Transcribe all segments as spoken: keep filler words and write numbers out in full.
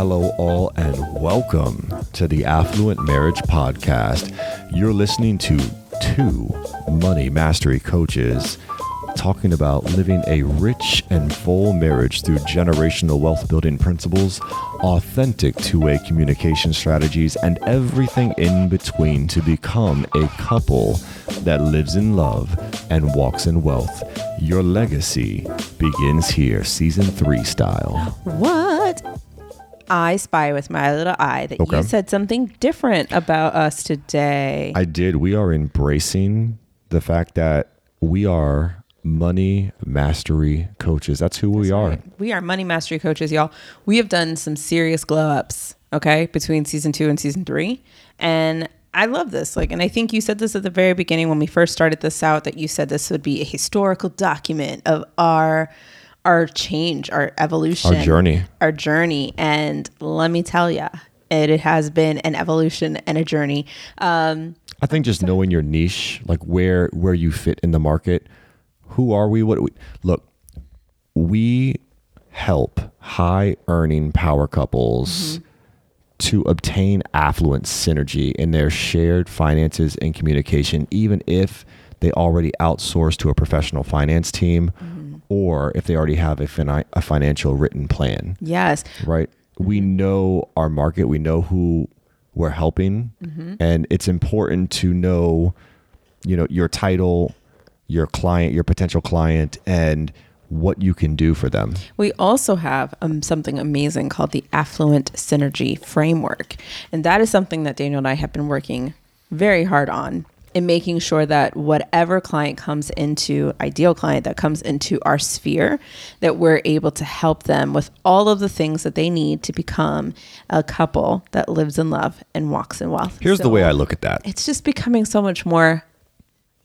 hello all, and welcome to the Affluent Marriage Podcast. You're listening to two Money Mastery Coaches talking about living a rich and full marriage through generational wealth building principles, authentic two-way communication strategies, and everything in between to become a couple that lives in love and walks in wealth. Your legacy begins here, season three style. What? I spy with my little eye that okay. You said something different about us today. I did. We are embracing the fact that we are Money Mastery Coaches. That's who we are. We are Money Mastery Coaches, y'all. We have done some serious glow ups, okay, between season two and season three. And I love this. Like, and I think you said this at the very beginning when we first started this out, that you said this would be a historical document of our our change, our evolution, our journey, our journey. And let me tell you, it, it has been an evolution and a journey. Um, I think just so, knowing your niche, like where where you fit in the market. Who are we? What are we? Look, we help high earning power couples mm-hmm. to obtain affluent synergy in their shared finances and communication, even if they already outsource to a professional finance team mm-hmm. or if they already have a, fin- a financial written plan. Yes. Right. We know our market. We know who we're helping. Mm-hmm. And it's important to know, you know, your title, your client, your potential client, and what you can do for them. We also have um, something amazing called the Affluent Synergy Framework. And that is something that Daniel and I have been working very hard on in making sure that whatever client comes into, ideal client that comes into our sphere, that we're able to help them with all of the things that they need to become a couple that lives in love and walks in wealth. Here's so, the way I look at that. It's just becoming so much more.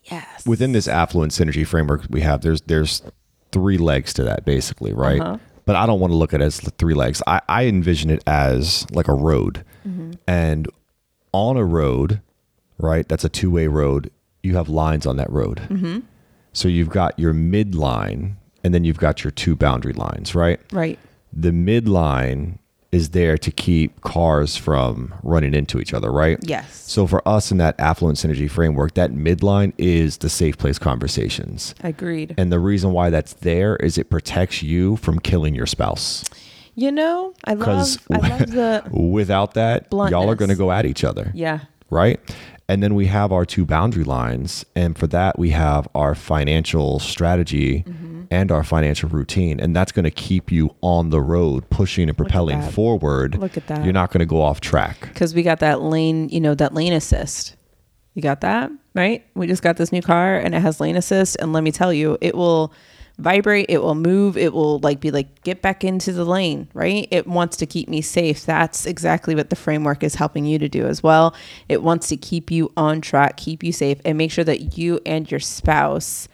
Yes. Within this affluent synergy framework we have, there's there's three legs to that basically, right? Uh-huh. But I don't want to look at it as the three legs. I, I envision it as like a road. Mm-hmm. And on a road, right, that's a two-way road, you have lines on that road. Mm-hmm. So you've got your midline and then you've got your two boundary lines, right? Right. The midline is there to keep cars from running into each other, right? Yes. So for us in that affluent synergy framework, that midline is the safe place conversations. Agreed. And the reason why that's there is it protects you from killing your spouse. You know, I love, I love the without that, bluntness. Y'all are going to go at each other. Yeah. Right? And then we have our two boundary lines. And for that, we have our financial strategy mm-hmm. and our financial routine. And that's going to keep you on the road, pushing and propelling Look forward. Look at that. You're not going to go off track. Because we got that lane, you know, that lane assist. You got that, right? We just got this new car and it has lane assist. And let me tell you, it will vibrate. It will move. It will like be like, get back into the lane, right? It wants to keep me safe. That's exactly what the framework is helping you to do as well. It wants to keep you on track, keep you safe, and make sure that you and your spouse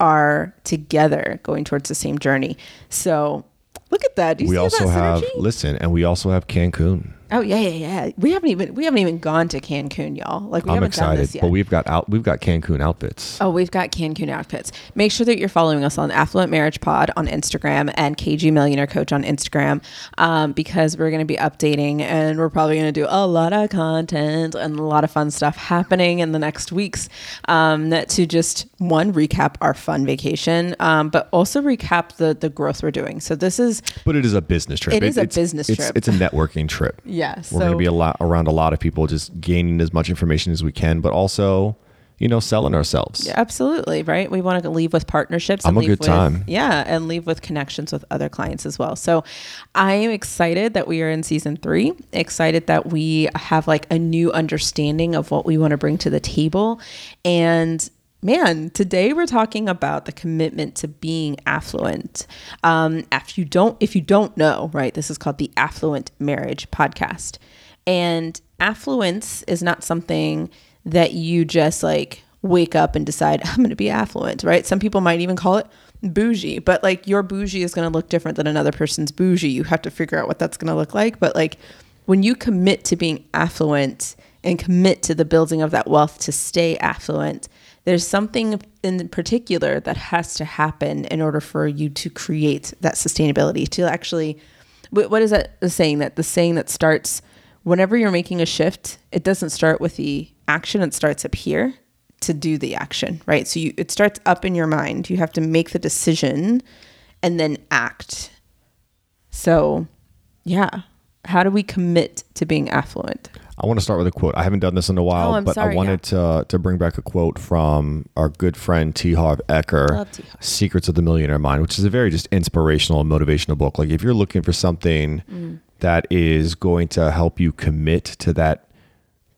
are together going towards the same journey. So look at that. Do you we see also that have, synergy? Listen, and we also have Cancun. Oh yeah, yeah, yeah. We haven't even we haven't even gone to Cancun, y'all. Like we I'm haven't excited, done this yet. But we've got out we've got Cancun outfits. Oh, we've got Cancun outfits. Make sure that you're following us on Affluent Marriage Pod on Instagram and K G Millionaire Coach on Instagram, um, because we're going to be updating and we're probably going to do a lot of content and a lot of fun stuff happening in the next weeks. Um, to just one recap our fun vacation, um, but also recap the the growth we're doing. So this is. But it is a business trip. It, it is a business trip. It's, it's a networking trip. Yeah. Yeah, We're so, going to be a lot around a lot of people, just gaining as much information as we can, but also, you know, selling ourselves. Yeah, absolutely. Right. We want to leave with partnerships. I'm and a leave good with, time. Yeah. And leave with connections with other clients as well. So I am excited that we are in season three, excited that we have like a new understanding of what we want to bring to the table. And man, today we're talking about the commitment to being affluent. Um, if you don't, if you don't know, right, this is called the Affluent Marriage Podcast. And affluence is not something that you just like wake up and decide, I'm going to be affluent, right? Some people might even call it bougie, but like your bougie is going to look different than another person's bougie. You have to figure out what that's going to look like. But like when you commit to being affluent and commit to the building of that wealth to stay affluent, there's something in particular that has to happen in order for you to create that sustainability, to actually what is that the saying that the saying that starts whenever you're making a shift, it doesn't start with the action. It starts up here to do the action, right? So you, it starts up in your mind. You have to make the decision and then act. So yeah. How do we commit to being affluent? I want to start with a quote. I haven't done this in a while, oh, I'm but sorry, I wanted yeah. to uh, to bring back a quote from our good friend T. Harv Eker, Love T. Harv. Secrets of the Millionaire Mind, which is a very just inspirational and motivational book. Like if you're looking for something mm. that is going to help you commit to that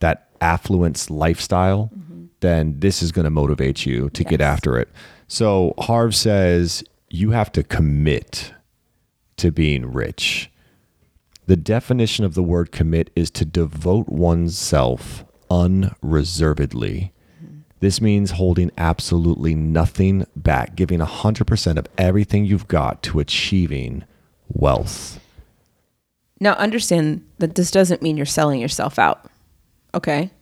that affluence lifestyle, mm-hmm. then this is going to motivate you to yes. get after it. So Harv says you have to commit to being rich. The definition of the word commit is to devote oneself unreservedly. Mm-hmm. This means holding absolutely nothing back, giving one hundred percent of everything you've got to achieving wealth. Now, understand that this doesn't mean you're selling yourself out, okay?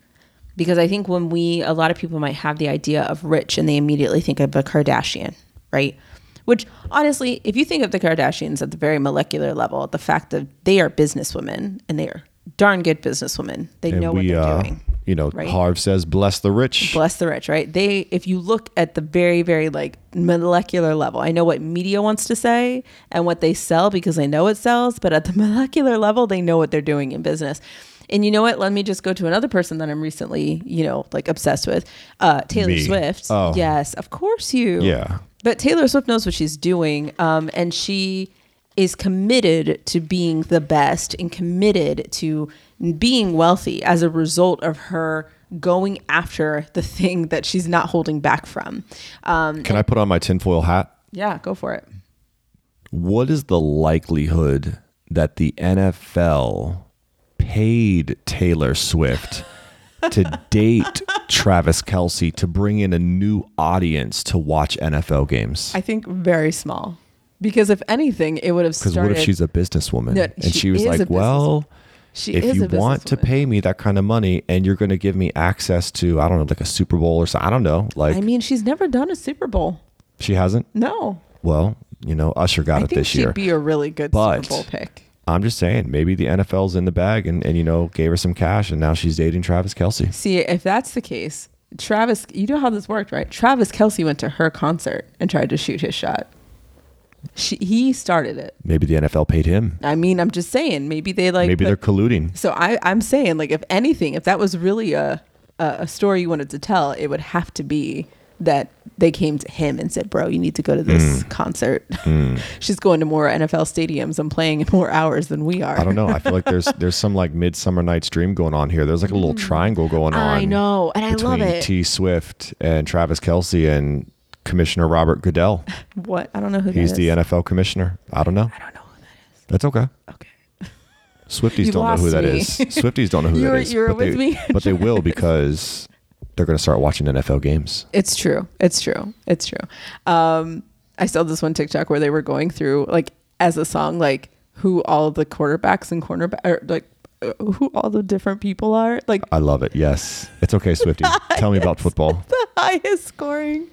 Because I think when we, a lot of people might have the idea of rich and they immediately think of a Kardashian, right? Which honestly, if you think of the Kardashians at the very molecular level, the fact that they are businesswomen and they are darn good businesswomen, they and know we, what they're uh, doing. You know, right? Harv says, bless the rich. Bless the rich, right? They, if you look at the very, very like molecular level, I know what media wants to say and what they sell because they know it sells, but at the molecular level, they know what they're doing in business. And you know what? Let me just go to another person that I'm recently, you know, like obsessed with. Uh, Taylor me. Swift. Oh. Yes, of course you. Yeah. But Taylor Swift knows what she's doing. Um, and she is committed to being the best and committed to being wealthy as a result of her going after the thing that she's not holding back from. Um, Can and, I put on my tinfoil hat? Yeah, go for it. What is the likelihood that the N F L paid Taylor Swift to date Travis Kelce to bring in a new audience to watch N F L games? I think very small. Because if anything, it would have started... Because what if she's a businesswoman? No, and she, she was like, well, she if you want to pay me that kind of money and you're going to give me access to, I don't know, like a Super Bowl or something. I don't know. Like, I mean, she's never done a Super Bowl. She hasn't? No. Well, you know, Usher got I it this year. I think she'd be a really good but, Super Bowl pick. I'm just saying, maybe the N F L's in the bag and, and, you know, gave her some cash and now she's dating Travis Kelce. See, if that's the case, Travis, you know how this worked, right? Travis Kelce went to her concert and tried to shoot his shot. She, he started it. Maybe the N F L paid him. I mean, I'm just saying, maybe they like... Maybe they're colluding. So I, I'm saying, like, if anything, if that was really a, a story you wanted to tell, it would have to be that they came to him and said, bro, you need to go to this mm. concert. Mm. She's going to more N F L stadiums and playing more hours than we are. I don't know. I feel like there's there's some like Midsummer Night's Dream going on here. There's like a little mm. triangle going on. I know. And I love it. Between T. Swift and Travis Kelce and Commissioner Robert Goodell. What? I don't know who He's that is. He's the N F L commissioner. I don't know. I don't know who that is. That's okay. Okay. Swifties don't know who me. that is. Swifties don't know who that is. You were with they, me. But they will because... they're going to start watching N F L games. It's true. It's true. It's true. Um, I saw this one TikTok where they were going through like as a song, like who all the quarterbacks and cornerbacks, like who all the different people are. Like I love it. Yes. It's okay, Swifty. Tell me about football. The highest scoring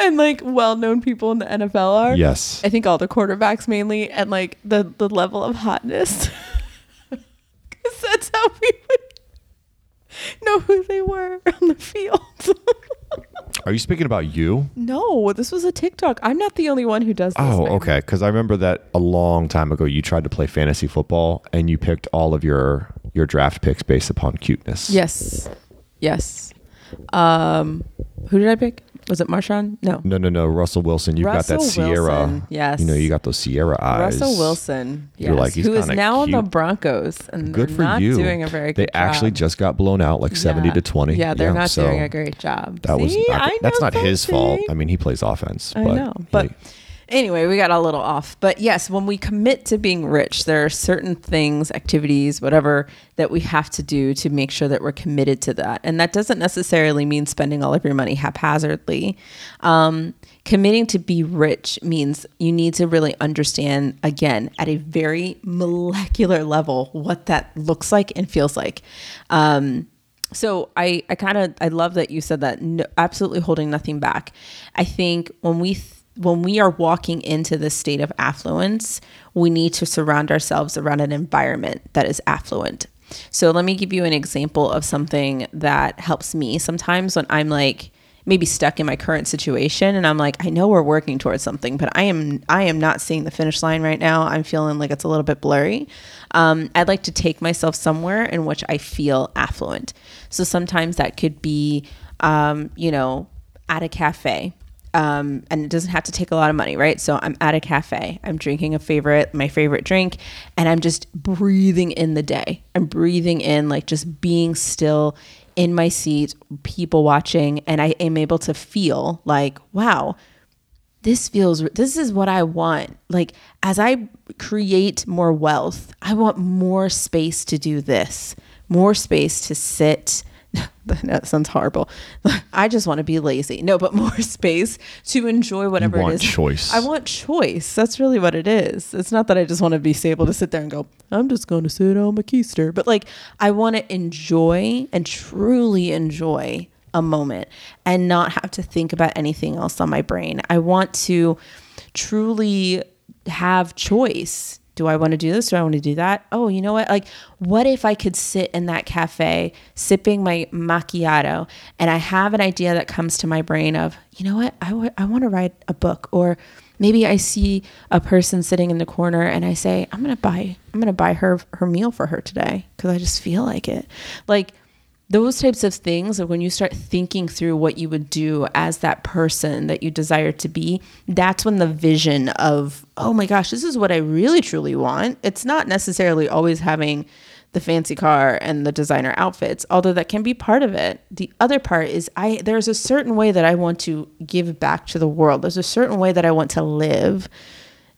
and like well-known people in the N F L are. Yes. I think all the quarterbacks mainly and like the, the level of hotness. Because that's how we would know who they were on the field. Are you speaking about you? No, this was a TikTok. I'm not the only one who does this. Oh, thing. Okay. Because I remember that a long time ago, you tried to play fantasy football and you picked all of your, your draft picks based upon cuteness. Yes. Yes. Um, who did I pick? Was it Marshawn? No. No, no, no. Russell Wilson. You've Russell got that Sierra. Wilson. Yes. You know, you got those Sierra eyes. Russell Wilson. Yes. You're like, he's who is now on the Broncos. And good they're for not you. doing a very good they job. They actually just got blown out like yeah. seventy to twenty. Yeah, they're yeah, not so doing a great job. That See, was not, I know that's not something. his fault. I mean, he plays offense. But I know. But he, anyway, we got a little off. But yes, when we commit to being rich, there are certain things, activities, whatever, that we have to do to make sure that we're committed to that. And that doesn't necessarily mean spending all of your money haphazardly. Um, committing to be rich means you need to really understand, again, at a very molecular level, what that looks like and feels like. Um, so I, I kind of, I love that you said that, no, absolutely holding nothing back. I think when we th- when we are walking into this state of affluence, we need to surround ourselves around an environment that is affluent. So let me give you an example of something that helps me sometimes when I'm like maybe stuck in my current situation and I'm like, I know we're working towards something, but I am I am not seeing the finish line right now. I'm feeling like it's a little bit blurry. Um, I'd like to take myself somewhere in which I feel affluent. So sometimes that could be, um, you know, at a cafe. Um, and it doesn't have to take a lot of money, right? So I'm at a cafe, I'm drinking a favorite, my favorite drink, and I'm just breathing in the day. I'm breathing in, like just being still in my seat, people watching, and I am able to feel like, wow, this feels, this is what I want. Like as I create more wealth, I want more space to do this, more space to sit. That sounds horrible. I just want to be lazy. No, but more space to enjoy whatever it is. I want choice. I want choice. That's really what it is. It's not that I just want to be able to sit there and go, I'm just going to sit on my keister. But like, I want to enjoy and truly enjoy a moment and not have to think about anything else on my brain. I want to truly have choice. Do I want to do this? Do I want to do that? Oh, you know what? Like, what if I could sit in that cafe sipping my macchiato and I have an idea that comes to my brain of, you know what? I, w- I want to write a book. Or maybe I see a person sitting in the corner and I say, I'm going to buy, I'm going to buy her, her meal for her today because I just feel like it. Like those types of things, when you start thinking through what you would do as that person that you desire to be, that's when the vision of, oh my gosh, this is what I really truly want. It's not necessarily always having the fancy car and the designer outfits, although that can be part of it. The other part is I there's a certain way that I want to give back to the world. There's a certain way that I want to live.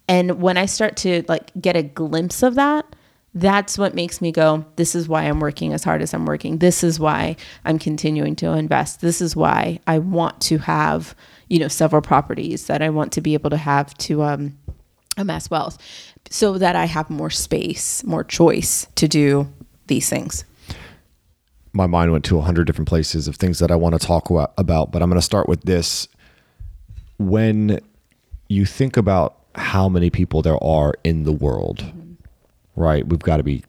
And when I start to like get a glimpse of that, that's what makes me go, this is why I'm working as hard as I'm working. This is why I'm continuing to invest. This is why I want to have, you know, several properties that I want to be able to have to um, amass wealth so that I have more space, more choice to do these things. My mind went to a hundred different places of things that I want to talk about, but I'm going to start with this. When you think about how many people there are in the world, right? We've got to be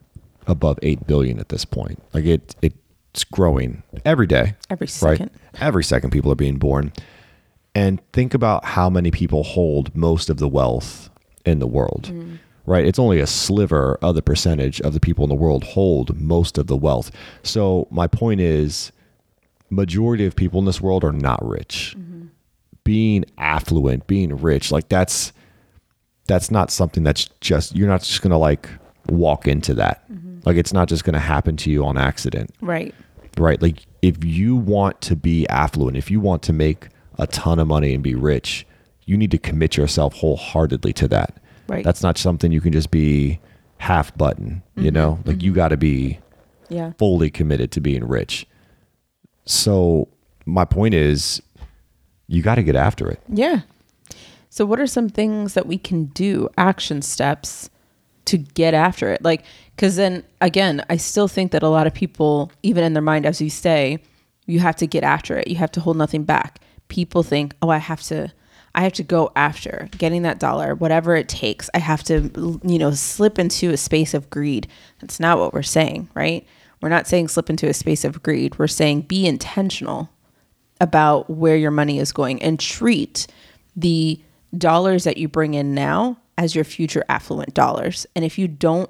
above eight billion at this point. Like it, it's growing every day. Every second. Right? Every second people are being born. And think about how many people hold most of the wealth in the world, mm. right? It's only a sliver of the percentage of the people in the world hold most of the wealth. So my point is, majority of people in this world are not rich. Mm-hmm. Being affluent, being rich, like that's, that's not something that's just, you're not just going to like, walk into that. Mm-hmm. Like it's not just going to happen to you on accident. Right. Right. Like if you want to be affluent, if you want to make a ton of money and be rich, you need to commit yourself wholeheartedly to that. Right. That's not something you can just be half button, mm-hmm. you know, like mm-hmm. you got to be yeah. fully committed to being rich. So my point is you got to get after it. Yeah. So what are some things that we can do, action steps, to get after it? Like, because then again, I still think that a lot of people, even in their mind, as you say, you have to get after it. You have to hold nothing back. People think, oh, I have to, I have to go after getting that dollar, whatever it takes. I have to, you know, slip into a space of greed. That's not what we're saying, right? We're not saying slip into a space of greed. We're saying be intentional about where your money is going and treat the dollars that you bring in now as your future affluent dollars. And if you don't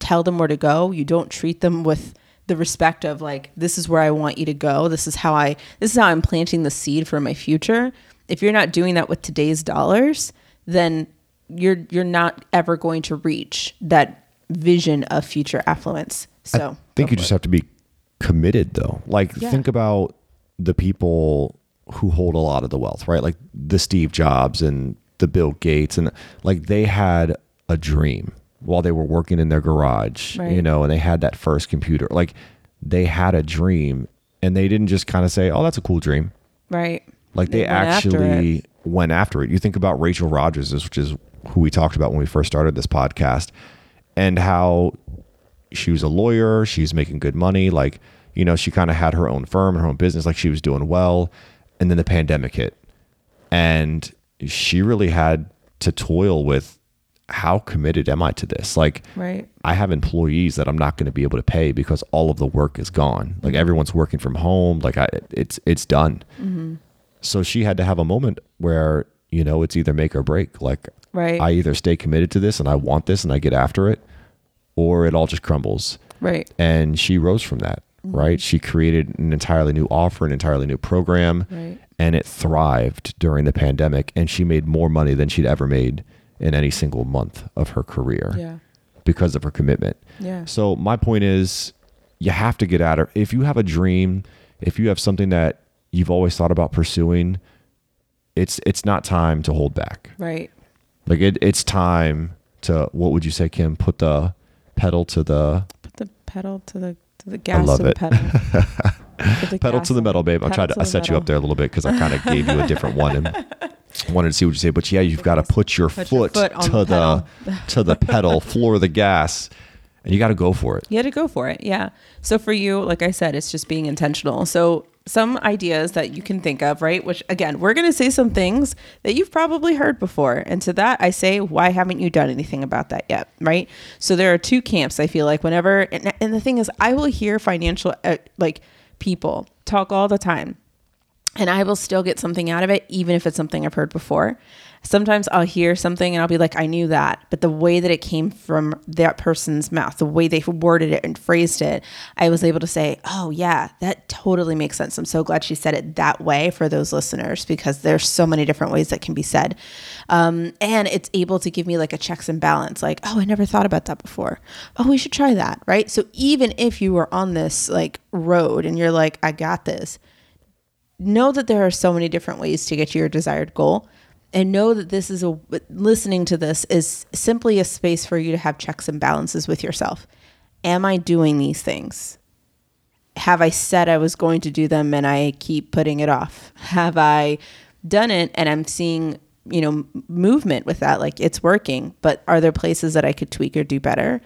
tell them where to go, you don't treat them with the respect of like, this is where I want you to go. This is how I, this is how I'm planting the seed for my future. If you're not doing that with today's dollars, then you're, you're not ever going to reach that vision of future affluence. So I think you just have to be committed though. Like yeah. think about the people who hold a lot of the wealth, right? Like the Steve Jobs and the Bill Gates, and like they had a dream while they were working in their garage, right. you know, and they had that first computer, like they had a dream and they didn't just kind of say, oh, that's a cool dream. Right. Like they, they went actually after went after it. You think about Rachel Rodgers, which is who we talked about when we first started this podcast, and how she was a lawyer. She's making good money. Like, you know, she kind of had her own firm and her own business. Like she was doing well. And then the pandemic hit and she really had to toil with, how committed am I to this? Like, right. I have employees that I'm not going to be able to pay because all of the work is gone. Like, everyone's working from home. Like, I, it's, it's done. Mm-hmm. So she had to have a moment where, you know, it's either make or break. Like, right. I either stay committed to this and I want this and I get after it, or it all just crumbles. Right. And she rose from that. Mm-hmm. Right. She created an entirely new offer, an entirely new program, right. and it thrived during the pandemic. And she made more money than she'd ever made in any single month of her career, yeah. because of her commitment. Yeah. So my point is, you have to get at her. If you have a dream, if you have something that you've always thought about pursuing, it's it's not time to hold back. Right. Like it, it's time to, what would you say, Kim? Put the pedal to the... Put the pedal to the, to the gas. I love to it. The pedal. The pedal to the metal, babe. I tried to, I set metal. You up there a little bit because I kind of gave you a different one and wanted to see what you say, but yeah, you've got to put your put foot, your foot to the, the to the pedal, floor the gas, and you got to go for it. You had to go for it. Yeah. So for you, like I said, it's just being intentional. So some ideas that you can think of, right? Which again, we're going to say some things that you've probably heard before. And to that, I say, why haven't you done anything about that yet? Right. So there are two camps. I feel like whenever, and, and the thing is, I will hear financial, uh, like, people talk all the time, and I will still get something out of it, even if it's something I've heard before. Sometimes I'll hear something and I'll be like, I knew that, but the way that it came from that person's mouth, the way they worded it and phrased it, I was able to say, oh yeah, that totally makes sense. I'm so glad she said it that way for those listeners, because there's so many different ways that can be said. Um, and it's able to give me like a checks and balance, like, oh, I never thought about that before. Oh, we should try that, right? So even if you were on this like road and you're like, I got this, know that there are so many different ways to get to your desired goal. And know that this is a, listening to this is simply a space for you to have checks and balances with yourself. Am I doing these things? Have I said I was going to do them and I keep putting it off? Have I done it and I'm seeing, you know, movement with that, like it's working, but are there places that I could tweak or do better?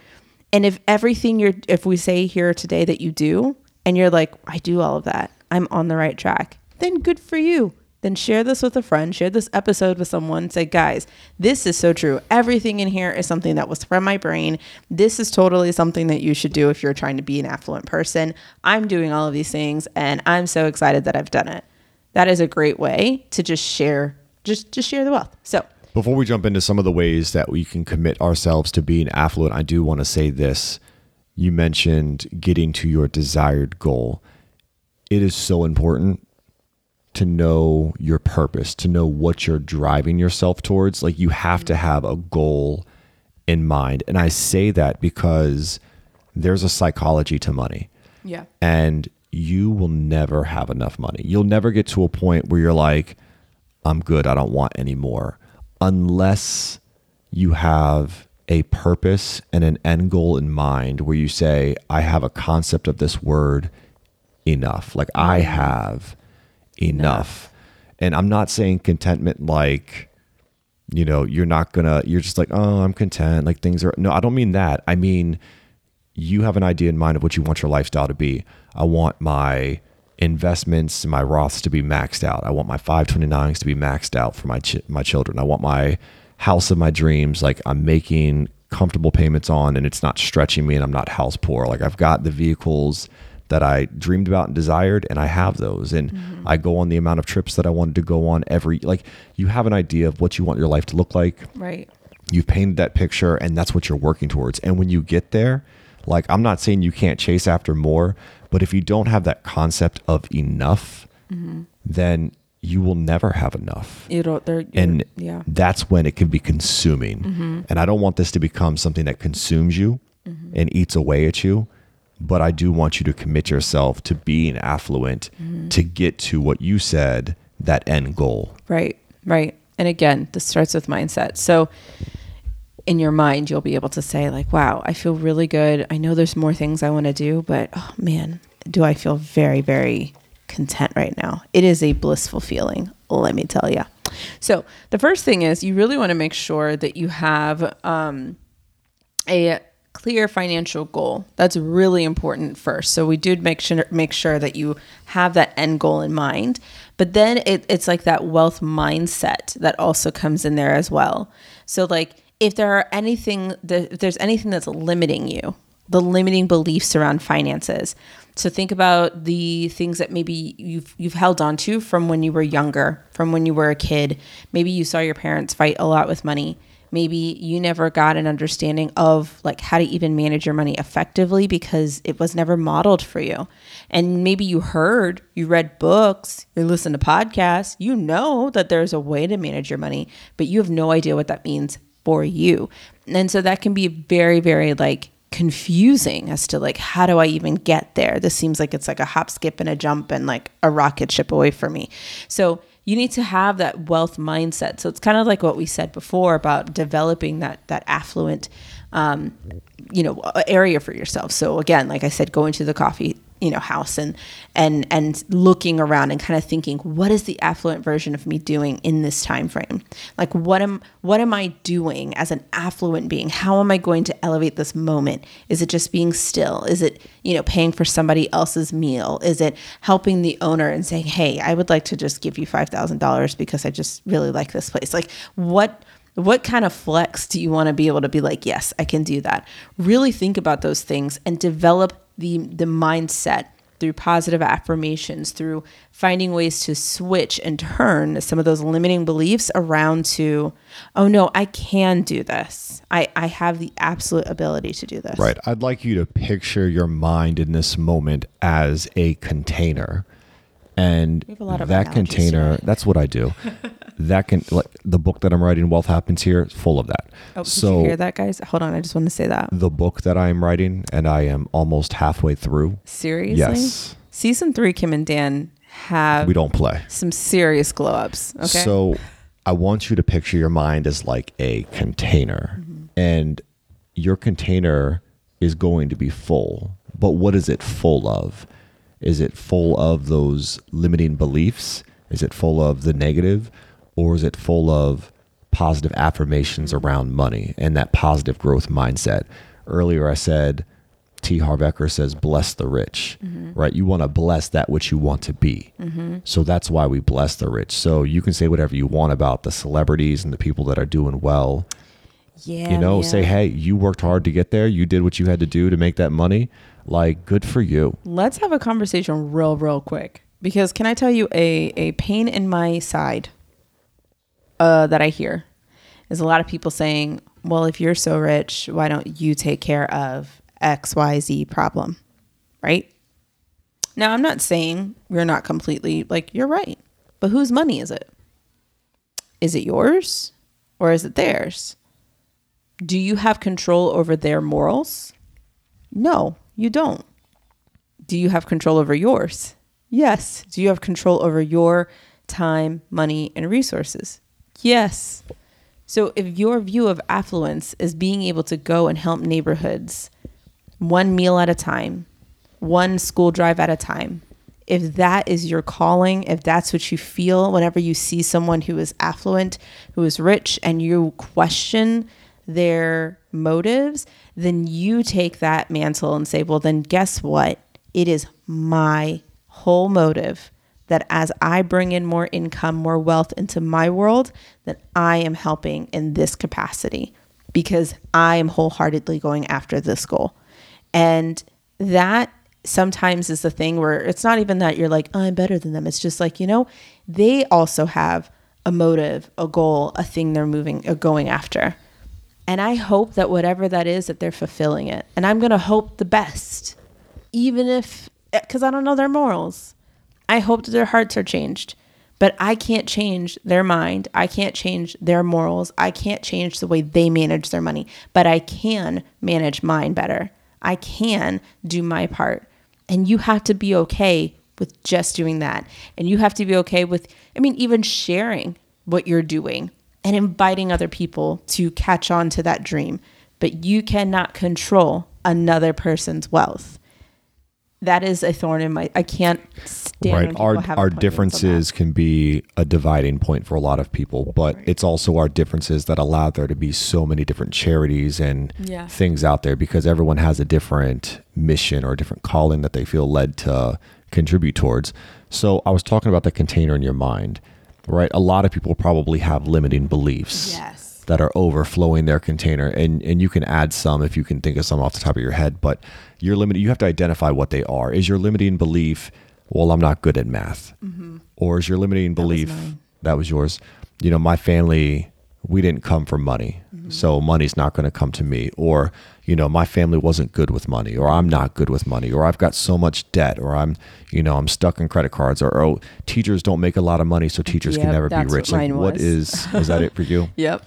And if everything you're, if we say here today that you do, and you're like, I do all of that, I'm on the right track, then good for you. Then share this with a friend, share this episode with someone, say, guys, this is so true. Everything in here is something that was from my brain. This is totally something that you should do if you're trying to be an affluent person. I'm doing all of these things and I'm so excited that I've done it. That is a great way to just share, just, just share the wealth. So before we jump into some of the ways that we can commit ourselves to being affluent, I do want to say this. You mentioned getting to your desired goal. It is so important to know your purpose, to know what you're driving yourself towards. Like, you have to have a goal in mind. And I say that because there's a psychology to money. Yeah. And you will never have enough money. You'll never get to a point where you're like, I'm good, I don't want any more, unless you have a purpose and an end goal in mind where you say, I have a concept of this word enough. Like, I have enough. And I'm not saying contentment like, you know, you're not gonna, you're just like, oh, I'm content, like things are, no, I don't mean that. I mean, you have an idea in mind of what you want your lifestyle to be. I want my investments, my Roths to be maxed out. I want my five twenty-nines to be maxed out for my, ch- my children. I want my house of my dreams. Like, I'm making comfortable payments on and it's not stretching me and I'm not house poor. Like, I've got the vehicles that I dreamed about and desired, and I have those. And mm-hmm. I go on the amount of trips that I wanted to go on every, like, you have an idea of what you want your life to look like. Right. You've painted that picture and that's what you're working towards. And when you get there, like, I'm not saying you can't chase after more, but if you don't have that concept of enough, mm-hmm. then you will never have enough. It'll, they're, and yeah. that's when it can be consuming. Mm-hmm. And I don't want this to become something that consumes you mm-hmm. and eats away at you. But I do want you to commit yourself to being affluent mm-hmm. to get to what you said, that end goal. Right, right. And again, this starts with mindset. So in your mind, you'll be able to say like, wow, I feel really good. I know there's more things I want to do, but oh man, do I feel very, very content right now. It is a blissful feeling, let me tell you. So the first thing is you really want to make sure that you have um, a clear financial goal. That's really important first. So we do make sure, make sure that you have that end goal in mind. But then it, it's like that wealth mindset that also comes in there as well. So like if there are anything, the, if there's anything that's limiting you, the limiting beliefs around finances. So think about the things that maybe you've you've held on to from when you were younger, from when you were a kid. Maybe you saw your parents fight a lot with money. Maybe you never got an understanding of like how to even manage your money effectively because it was never modeled for you. And maybe you heard, you read books, you listen to podcasts, you know that there's a way to manage your money, but you have no idea what that means for you. And so that can be very, very like confusing as to like, how do I even get there? This seems like it's like a hop, skip, and a jump and like a rocket ship away from me. So you need to have that wealth mindset. So it's kind of like what we said before about developing that, that affluent, um, you know, area for yourself. So again, like I said, going to the coffee, you know, house and, and, and looking around and kind of thinking, what is the affluent version of me doing in this time frame? Like, what am, what am I doing as an affluent being? How am I going to elevate this moment? Is it just being still? Is it, you know, paying for somebody else's meal? Is it helping the owner and saying, hey, I would like to just give you five thousand dollars because I just really like this place. Like what, What kind of flex do you want to be able to be like, yes, I can do that? Really think about those things and develop the, the mindset through positive affirmations, through finding ways to switch and turn some of those limiting beliefs around to, oh no, I can do this. I, I have the absolute ability to do this. Right. I'd like you to picture your mind in this moment as a container. And that container, that's what I do. That can, like the book that I'm writing, Wealth Happens Here, is full of that. Oh, so, did you hear that, guys? Hold on, I just want to say that. The book that I am writing, and I am almost halfway through. Seriously? Yes. Season three, Kim and Dan have we don't play some serious glow ups. Okay. So I want you to picture your mind as like a container, mm-hmm. and your container is going to be full. But what is it full of? Is it full of those limiting beliefs? Is it full of the negative? Or is it full of positive affirmations around money and that positive growth mindset? Earlier I said, T. Harv Eker says, bless the rich, mm-hmm. right? You want to bless that which you want to be. Mm-hmm. So that's why we bless the rich. So you can say whatever you want about the celebrities and the people that are doing well. Yeah, you know, yeah. Say, hey, you worked hard to get there. You did what you had to do to make that money. Like, good for you. Let's have a conversation real, real quick. Because can I tell you a, a pain in my side uh, that I hear is a lot of people saying, well, if you're so rich, why don't you take care of X, Y, Z problem, right? Now, I'm not saying we're not completely like, you're right. But whose money is it? Is it yours or is it theirs? Do you have control over their morals? No, you don't. Do you have control over yours? Yes. Do you have control over your time, money, and resources? Yes. So if your view of affluence is being able to go and help neighborhoods one meal at a time, one school drive at a time, if that is your calling, if that's what you feel whenever you see someone who is affluent, who is rich, and you question their motives, then you take that mantle and say, well, then guess what? It is my whole motive that as I bring in more income, more wealth into my world, that I am helping in this capacity because I am wholeheartedly going after this goal. And that sometimes is the thing where it's not even that you're like, oh, I'm better than them. It's just like, you know, they also have a motive, a goal, a thing they're moving or going after. And I hope that whatever that is, that they're fulfilling it. And I'm going to hope the best, even if, because I don't know their morals. I hope that their hearts are changed, but I can't change their mind. I can't change their morals. I can't change the way they manage their money, but I can manage mine better. I can do my part. And you have to be okay with just doing that. And you have to be okay with, I mean, even sharing what you're doing and inviting other people to catch on to that dream. But you cannot control another person's wealth. That is a thorn in my, I can't down. Right. Our our differences can be a dividing point for a lot of people, but right. it's also our differences that allow there to be so many different charities and yeah. things out there, because everyone has a different mission or a different calling that they feel led to contribute towards. So I was talking about the container in your mind, right? A lot of people probably have limiting beliefs. Yes. that are overflowing their container, and and you can add some if you can think of some off the top of your head, but you're limited. You have to identify what they are. Is your limiting belief, well, I'm not good at math? Mm-hmm. Or is your limiting belief, that was, that was yours, you know, my family, we didn't come from money, mm-hmm. so money's not going to come to me. Or, you know, my family wasn't good with money, or I'm not good with money, or I've got so much debt, or I'm, you know, I'm stuck in credit cards, or oh, teachers don't make a lot of money, so teachers yep, can never be rich. What like, what is, is that it for you? Yep.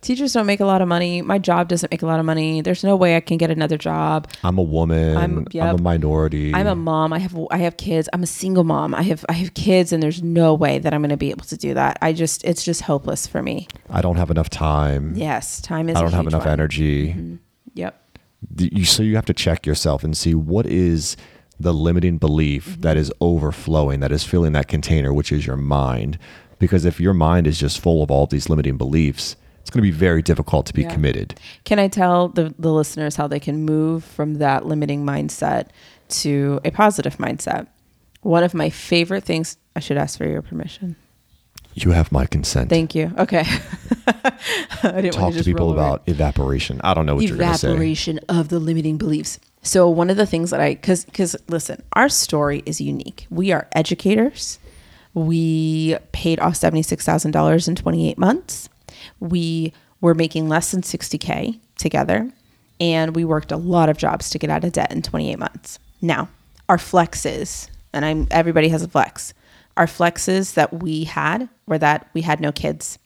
Teachers don't make a lot of money. My job doesn't make a lot of money. There's no way I can get another job. I'm a woman. I'm, yep. I'm a minority. I'm a mom. I have I have kids. I'm a single mom. I have I have kids, and there's no way that I'm going to be able to do that. I just it's just hopeless for me. I don't have enough time. Yes, time is. I don't a huge have enough one. energy. Mm-hmm. Yep. You, so you have to check yourself and see what is the limiting belief mm-hmm. that is overflowing, that is filling that container, which is your mind. Because if your mind is just full of all these limiting beliefs, it's going to be very difficult to be yeah. committed. Can I tell the, the listeners how they can move from that limiting mindset to a positive mindset? One of my favorite things, I should ask for your permission. You have my consent. Thank you. Okay. I didn't Talk to, to people about evaporation. I don't know what evaporation you're going to say. Evaporation of the limiting beliefs. So one of the things that I, because because listen, our story is unique. We are educators. We paid off seventy-six thousand dollars in twenty-eight months. We were making less than sixty K together, and we worked a lot of jobs to get out of debt in twenty-eight months. Now, our flexes, and I'm everybody has a flex, our flexes that we had were that we had no kids.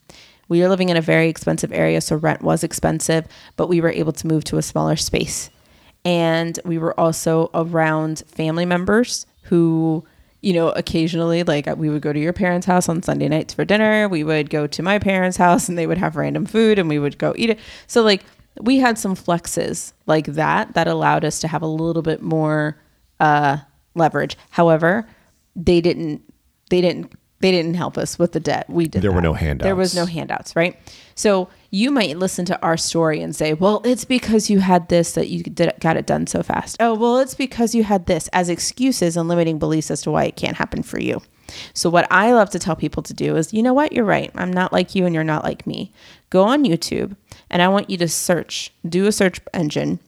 We were living in a very expensive area, so rent was expensive, but we were able to move to a smaller space. And we were also around family members who, you know, occasionally, like we would go to your parents' house on Sunday nights for dinner. We would go to my parents' house and they would have random food and we would go eat it. So like we had some flexes like that, that allowed us to have a little bit more uh, leverage. However, they didn't, they didn't, they didn't help us with the debt. We did. There that. were no handouts. There was no handouts. Right. So you might listen to our story and say, well, it's because you had this that you did, got it done so fast. Oh, well, it's because you had this, as excuses and limiting beliefs as to why it can't happen for you. So what I love to tell people to do is, you know what? You're right. I'm not like you and you're not like me. Go on YouTube and I want you to search, do a search engine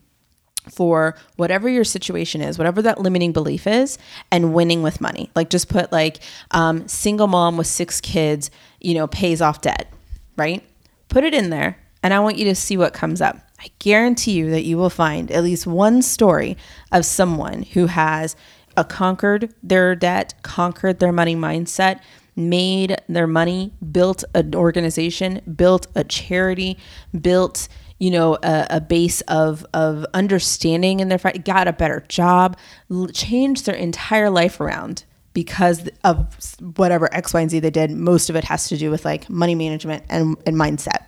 for whatever your situation is, whatever that limiting belief is, and winning with money. Like just put like um, single mom with six kids, you know, pays off debt, right? Put it in there and I want you to see what comes up. I guarantee you that you will find at least one story of someone who has a conquered their debt, conquered their money mindset, made their money, built an organization, built a charity, built, you know, a, a base of of understanding in their fight, got a better job, changed their entire life around because of whatever X, Y, and Z they did. Most of it has to do with like money management and, and mindset.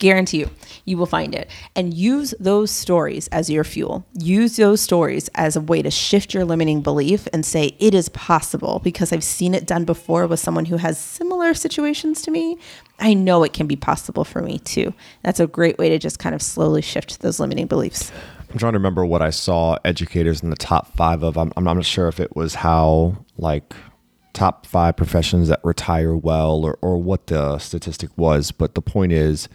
Guarantee you, you will find it. And use those stories as your fuel. Use those stories as a way to shift your limiting belief and say it is possible because I've seen it done before with someone who has similar situations to me. I know it can be possible for me too. That's a great way to just kind of slowly shift those limiting beliefs. I'm trying to remember what I saw educators in the top five of. I'm, I'm not sure if it was how like top five professions that retire well or, or what the statistic was. But the point is,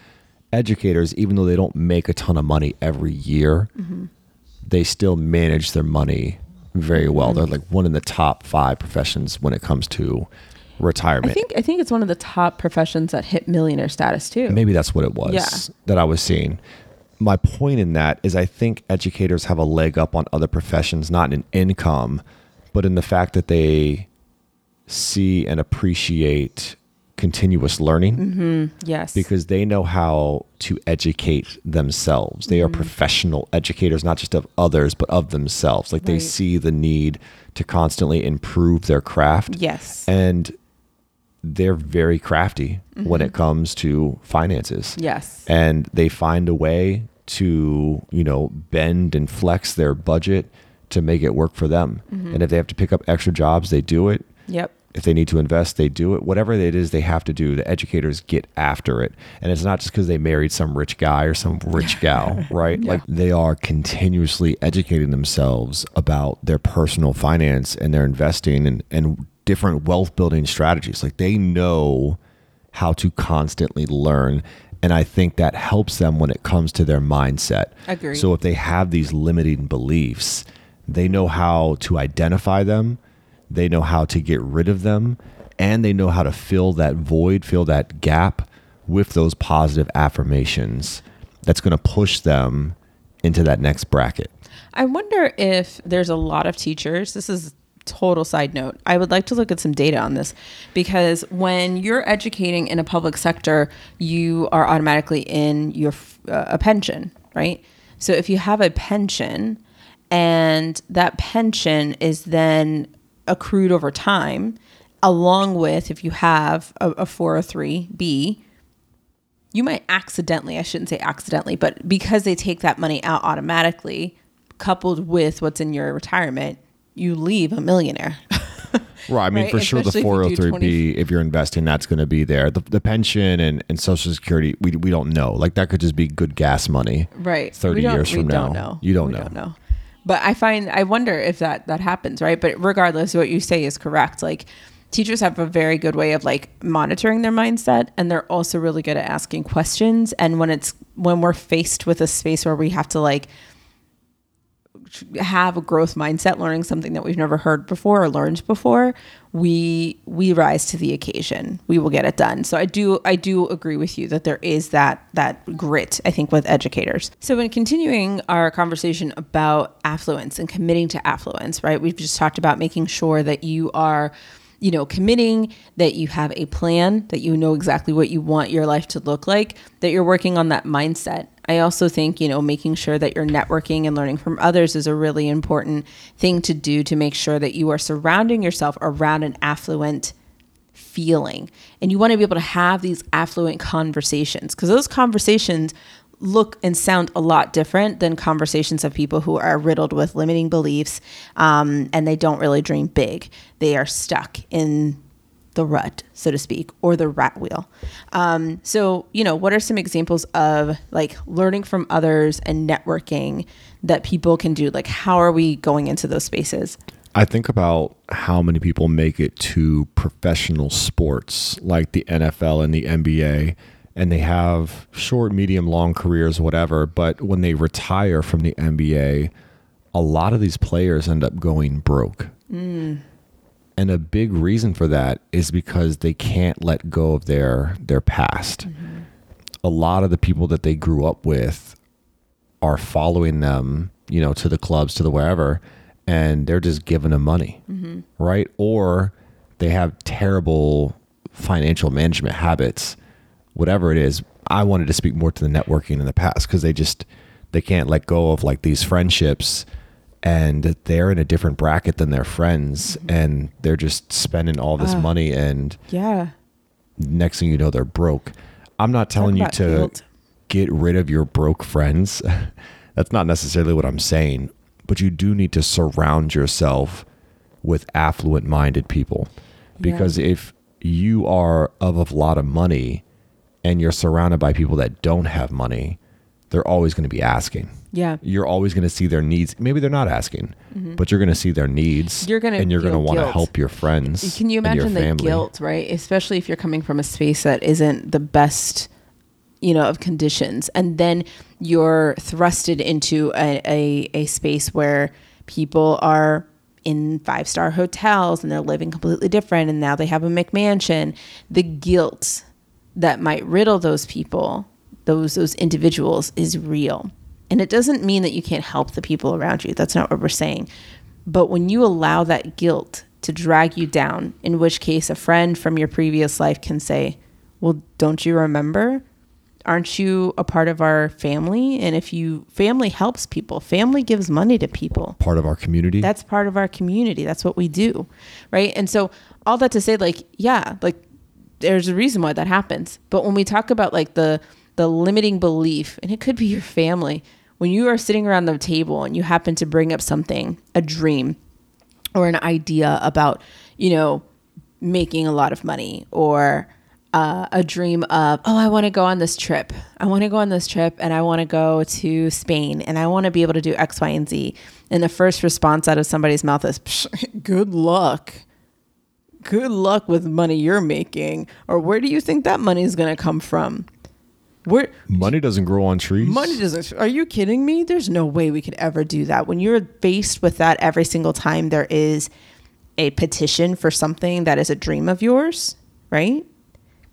educators, even though they don't make a ton of money every year, mm-hmm. they still manage their money very well. Mm-hmm. They're like one in the top five professions when it comes to retirement. I think I think it's one of the top professions that hit millionaire status too. Maybe that's what it was yeah. that I was seeing. My point in that is I think educators have a leg up on other professions, not in income, but in the fact that they see and appreciate continuous learning. Mm-hmm. Yes. Because they know how to educate themselves. They mm-hmm. are professional educators, not just of others, but of themselves. Like right. they see the need to constantly improve their craft. Yes. And they're very crafty mm-hmm. when it comes to finances. Yes. And they find a way to, you know, bend and flex their budget to make it work for them. Mm-hmm. And if they have to pick up extra jobs, they do it. Yep. If they need to invest, they do it. Whatever it is they have to do, the educators get after it. And it's not just because they married some rich guy or some rich gal, right? Yeah. Like they are continuously educating themselves about their personal finance and their investing and, and different wealth building strategies. Like they know how to constantly learn. And I think that helps them when it comes to their mindset. Agreed. So if they have these limiting beliefs, they know how to identify them. They know how to get rid of them, and they know how to fill that void, fill that gap with those positive affirmations that's going to push them into that next bracket. I wonder if there's a lot of teachers. This is total side note. I would like to look at some data on this, because when you're educating in a public sector, you are automatically in your uh, a pension, right? So if you have a pension and that pension is then accrued over time, along with, if you have a, a four oh three B, you might accidentally, I shouldn't say accidentally, but because they take that money out automatically, coupled with what's in your retirement, you leave a millionaire. Right. I mean, right? For sure, especially the four oh three B, if you, twenty if you're investing, that's going to be there. The, the pension and, and Social Security, we we don't know. Like that could just be good gas money. Right. thirty years from now. We don't know. You don't we know. Don't know. But I find, I wonder if that, that happens, right? But regardless, what you say is correct. Like teachers have a very good way of like monitoring their mindset, and they're also really good at asking questions. And when it's, when we're faced with a space where we have to like have a growth mindset, learning something that we've never heard before or learned before, we, we rise to the occasion. We will get it done. So I do, I do agree with you that there is that, that grit, I think, with educators. So in continuing our conversation about affluence and committing to affluence, right? We've just talked about making sure that you are, you know, committing, that you have a plan, that you know exactly what you want your life to look like, that you're working on that mindset. I also think, you know, making sure that you're networking and learning from others is a really important thing to do to make sure that you are surrounding yourself around an affluent feeling. And you want to be able to have these affluent conversations, because those conversations look and sound a lot different than conversations of people who are riddled with limiting beliefs um, and they don't really dream big. They are stuck in the rut, so to speak, or the rat wheel. Um, so, you know, what are some examples of like learning from others and networking that people can do? Like, how are we going into those spaces? I think about how many people make it to professional sports like the N F L and the N B A, and they have short, medium, long careers, whatever. But when they retire from the N B A, a lot of these players end up going broke. Mm. And a big reason for that is because they can't let go of their their past. Mm-hmm. A lot of the people that they grew up with are following them, you know, to the clubs, to the wherever, and they're just giving them money, mm-hmm. right? Or they have terrible financial management habits, whatever it is. I wanted to speak more to the networking in the past, because they just, they can't let go of like these friendships, and they're in a different bracket than their friends, mm-hmm. and they're just spending all this uh, money, and yeah, next thing you know, they're broke. I'm not telling you to guilt. Get rid of your broke friends. That's not necessarily what I'm saying, but you do need to surround yourself with affluent minded people, because yeah. if you are of a lot of money and you're surrounded by people that don't have money, they're always going to be asking. Yeah. You're always going to see their needs. Maybe they're not asking, mm-hmm. but you're going to see their needs, you're gonna and you're going to want to help your friends. Can you imagine the family? Guilt, right? Especially if you're coming from a space that isn't the best, you know, of conditions. And then you're thrusted into a, a, a space where people are in five-star hotels and they're living completely different. And now they have a McMansion. The guilt that might riddle those people, those those individuals, is real. And it doesn't mean that you can't help the people around you. That's not what we're saying. But when you allow that guilt to drag you down, in which case a friend from your previous life can say, well, don't you remember? Aren't you a part of our family? And if you, family helps people, family gives money to people. Part of our community. That's part of our community. That's what we do, right? And so all that to say, like, yeah, like there's a reason why that happens. But when we talk about like the, the limiting belief, and it could be your family, when you are sitting around the table and you happen to bring up something, a dream or an idea about, you know, making a lot of money, or uh, a dream of, oh, I want to go on this trip. I want to go on this trip and I want to go to Spain and I want to be able to do X, Y, and Z. And the first response out of somebody's mouth is, good luck. Good luck with money you're making. Or where do you think that money is going to come from? Where, money doesn't grow on trees. Money doesn't. Are you kidding me? There's no way we could ever do that. When you're faced with that every single time there is a petition for something that is a dream of yours, right?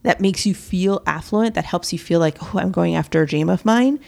That makes you feel affluent. That helps you feel like, oh, I'm going after a dream of mine.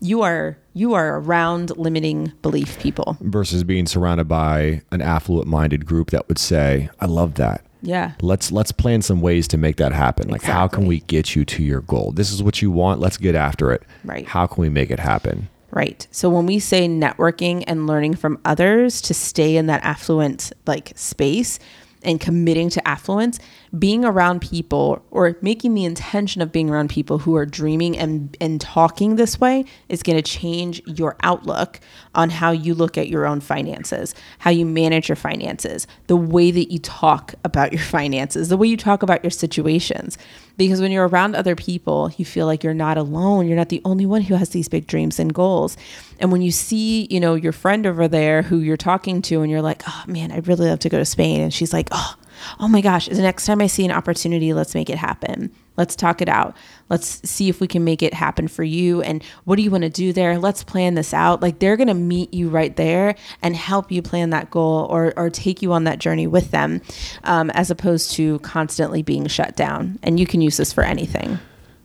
You are you are around limiting belief people. Versus being surrounded by an affluent-minded group that would say, I love that. Yeah. Let's let's plan some ways to make that happen. Exactly. Like, how can we get you to your goal? This is what you want. Let's get after it. Right. How can we make it happen? Right. So when we say networking and learning from others to stay in that affluent like space and committing to affluence, being around people or making the intention of being around people who are dreaming and, and talking this way is going to change your outlook on how you look at your own finances, how you manage your finances, the way that you talk about your finances, the way you talk about your situations. Because when you're around other people, you feel like you're not alone. You're not the only one who has these big dreams and goals. And when you see, you know, your friend over there who you're talking to and you're like, oh man, I'd really love to go to Spain. And she's like, oh, oh my gosh, the next time I see an opportunity, let's make it happen. Let's talk it out. Let's see if we can make it happen for you. And what do you want to do there? Let's plan this out. Like, they're going to meet you right there and help you plan that goal or or take you on that journey with them, um, as opposed to constantly being shut down. And you can use this for anything,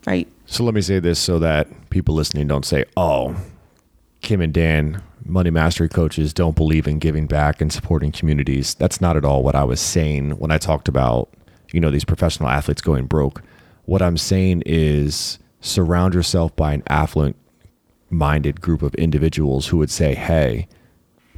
right? So let me say this so that people listening don't say, oh, Kim and Dan, Money Mastery Coaches, don't believe in giving back and supporting communities. That's not at all what I was saying when I talked about, you know, these professional athletes going broke. What I'm saying is surround yourself by an affluent-minded group of individuals who would say, hey,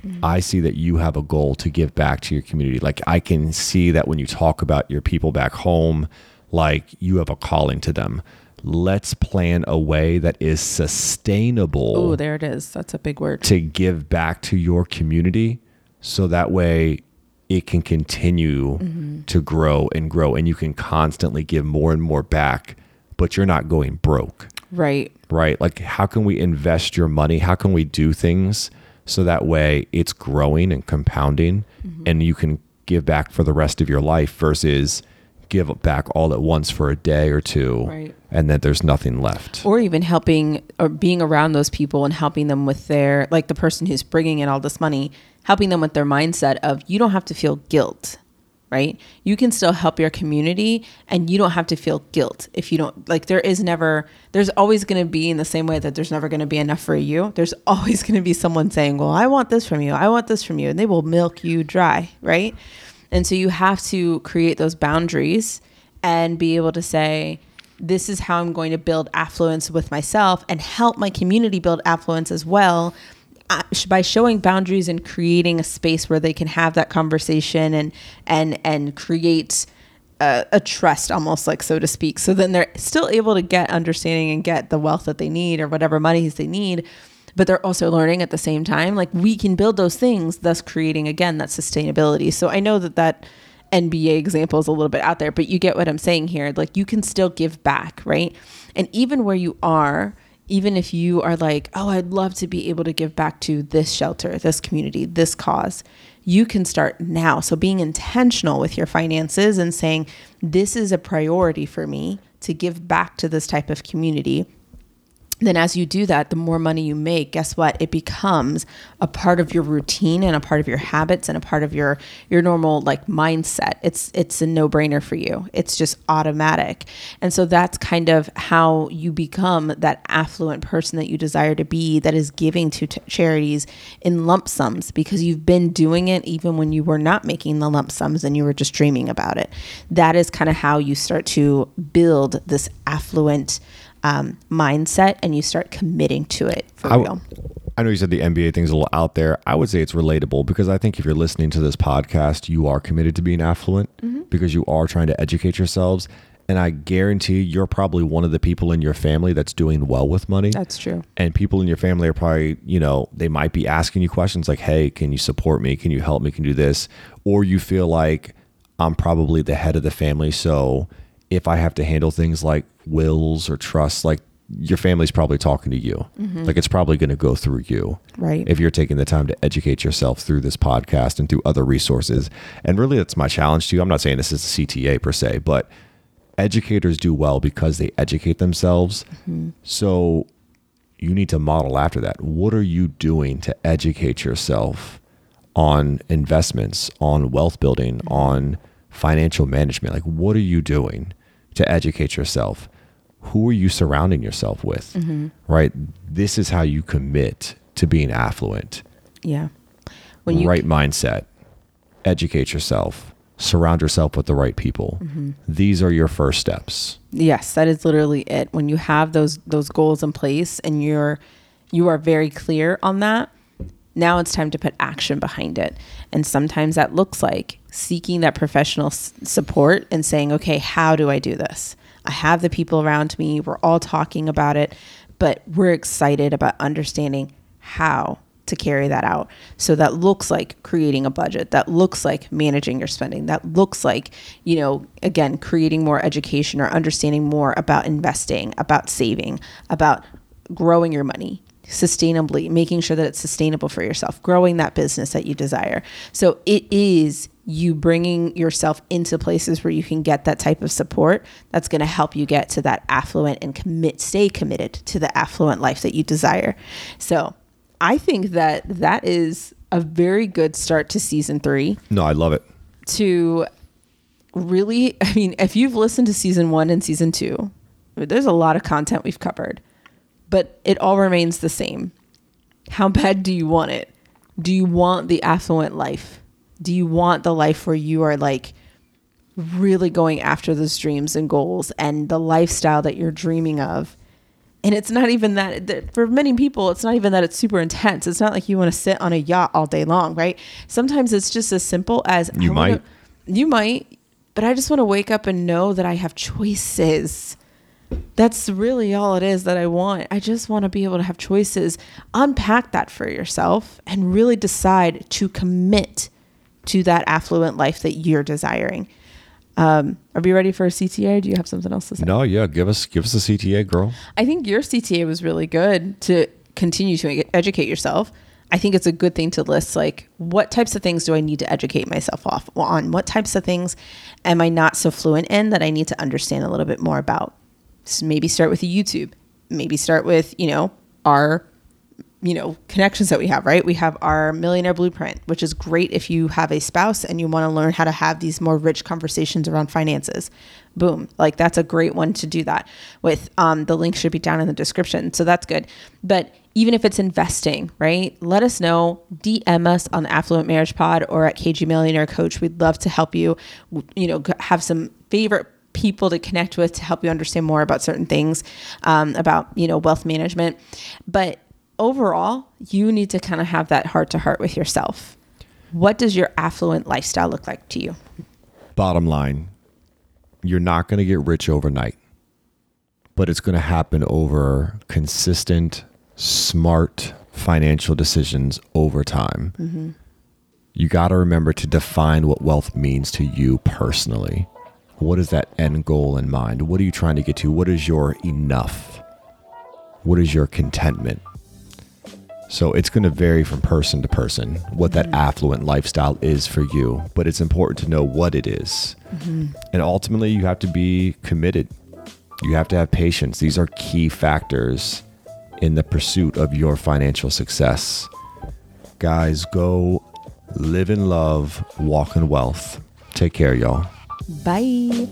mm-hmm. I see that you have a goal to give back to your community. Like, I can see that when you talk about your people back home, like, you have a calling to them. Let's plan a way that is sustainable. Oh, there it is. That's a big word. To give back to your community so that way it can continue mm-hmm. to grow and grow, and you can constantly give more and more back, but you're not going broke. Right. Right. Like, how can we invest your money? How can we do things so that way it's growing and compounding mm-hmm. and you can give back for the rest of your life versus give back all at once for a day or two, right. And then there's nothing left. Or even helping or being around those people and helping them with their, like the person who's bringing in all this money, helping them with their mindset of, you don't have to feel guilt, right? You can still help your community and you don't have to feel guilt if you don't, like there is never, there's always going to be, in the same way that there's never going to be enough for you, there's always going to be someone saying, well, I want this from you. I want this from you. And they will milk you dry, right? And so you have to create those boundaries and be able to say, this is how I'm going to build affluence with myself and help my community build affluence as well, uh, by showing boundaries and creating a space where they can have that conversation and and and create a, a trust, almost, like, so to speak. So then they're still able to get understanding and get the wealth that they need or whatever monies they need. But they're also learning at the same time. Like, we can build those things, thus creating, again, that sustainability. So I know that that N B A example is a little bit out there, but you get what I'm saying here. Like, you can still give back, right? And even where you are, even if you are like, oh, I'd love to be able to give back to this shelter, this community, this cause, you can start now. So being intentional with your finances and saying, this is a priority for me to give back to this type of community. Then as you do that, the more money you make, guess what? It becomes a part of your routine and a part of your habits and a part of your your normal, like, mindset. It's it's a no-brainer for you. It's just automatic. And so that's kind of how you become that affluent person that you desire to be, that is giving to t- charities in lump sums, because you've been doing it even when you were not making the lump sums and you were just dreaming about it. That is kind of how you start to build this affluent Um, mindset, and you start committing to it for I, real. I know you said the N B A thing's a little out there. I would say it's relatable, because I think if you're listening to this podcast, you are committed to being affluent mm-hmm. because you are trying to educate yourselves. And I guarantee you're probably one of the people in your family that's doing well with money. That's true. And people in your family are probably, you know, they might be asking you questions like, hey, can you support me? Can you help me? Can you do this? Or you feel like, I'm probably the head of the family. So if I have to handle things like wills or trusts, like your family's probably talking to you. Mm-hmm. Like it's probably going to go through you. Right. If you're taking the time to educate yourself through this podcast and through other resources. And really that's my challenge to you. I'm not saying this is a C T A per se, but educators do well because they educate themselves. Mm-hmm. So you need to model after that. What are you doing to educate yourself on investments, on wealth building, mm-hmm. on financial management? Like what are you doing to educate yourself? Who are you surrounding yourself with? Mm-hmm. Right? This is how you commit to being affluent. Yeah. When you right c- mindset, educate yourself, surround yourself with the right people. Mm-hmm. These are your first steps. Yes, that is literally it. When you have those those goals in place and you're you are very clear on that, now it's time to put action behind it. And sometimes that looks like seeking that professional s- support and saying, okay, how do I do this? I have the people around me. We're all talking about it, but we're excited about understanding how to carry that out. So that looks like creating a budget. That looks like managing your spending. That looks like, you know, again, creating more education or understanding more about investing, about saving, about growing your money sustainably, making sure that it's sustainable for yourself, growing that business that you desire. So it is you bringing yourself into places where you can get that type of support that's going to help you get to that affluent and commit, stay committed to the affluent life that you desire. So I think that that is a very good start to season three. No, I love it. To really, I mean, if you've listened to season one and season two, there's a lot of content we've covered, but it all remains the same. How bad do you want it? Do you want the affluent life? Do you want the life where you are like really going after those dreams and goals and the lifestyle that you're dreaming of? And it's not even that, that for many people, it's not even that it's super intense. It's not like you want to sit on a yacht all day long, right? Sometimes it's just as simple as you might, wanna, you might, but I just want to wake up and know that I have choices. That's really all it is that I want. I just want to be able to have choices. Unpack that for yourself and really decide to commit to that affluent life that you're desiring. Um, are we ready for a C T A? Do you have something else to say? No, yeah. Give us, give us a C T A, girl. I think your C T A was really good to continue to educate yourself. I think it's a good thing to list, like, what types of things do I need to educate myself off on? What types of things am I not so fluent in that I need to understand a little bit more about? So maybe start with a YouTube. Maybe start with, you know, our... you know, connections that we have, right? We have our Millionaire Blueprint, which is great if you have a spouse and you want to learn how to have these more rich conversations around finances. Boom. Like that's a great one to do that with. Um, the link should be down in the description. So that's good. But even if it's investing, right? Let us know, D M us on the Affluent Marriage Pod or at K G Millionaire Coach. We'd love to help you, you know, have some favorite people to connect with to help you understand more about certain things, um, about, you know, wealth management. But overall, you need to kind of have that heart to heart with yourself. What does your affluent lifestyle look like to you? Bottom line, you're not going to get rich overnight, but it's going to happen over consistent, smart financial decisions over time. Mm-hmm. You got to remember to define what wealth means to you personally. What is that end goal in mind? What are you trying to get to? What is your enough? What is your contentment? So it's going to vary from person to person what that mm-hmm. affluent lifestyle is for you, but it's important to know what it is. Mm-hmm. And ultimately, you have to be committed. You have to have patience. These are key factors in the pursuit of your financial success. Guys, go live in love, walk in wealth. Take care, y'all. Bye.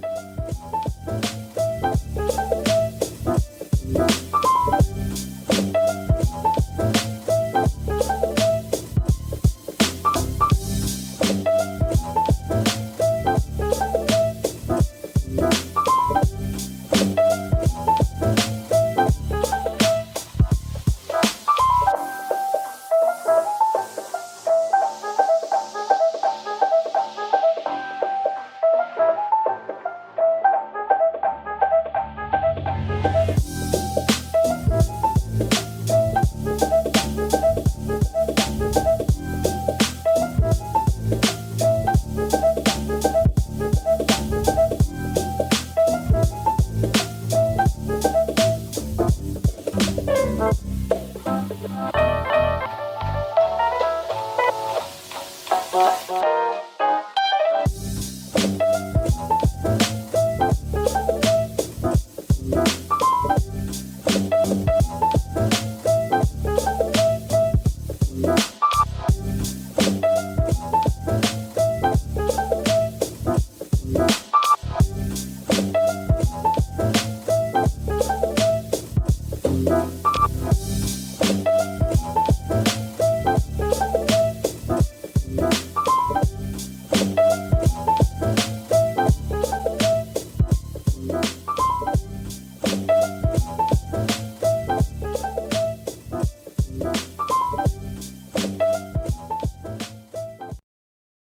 Bye.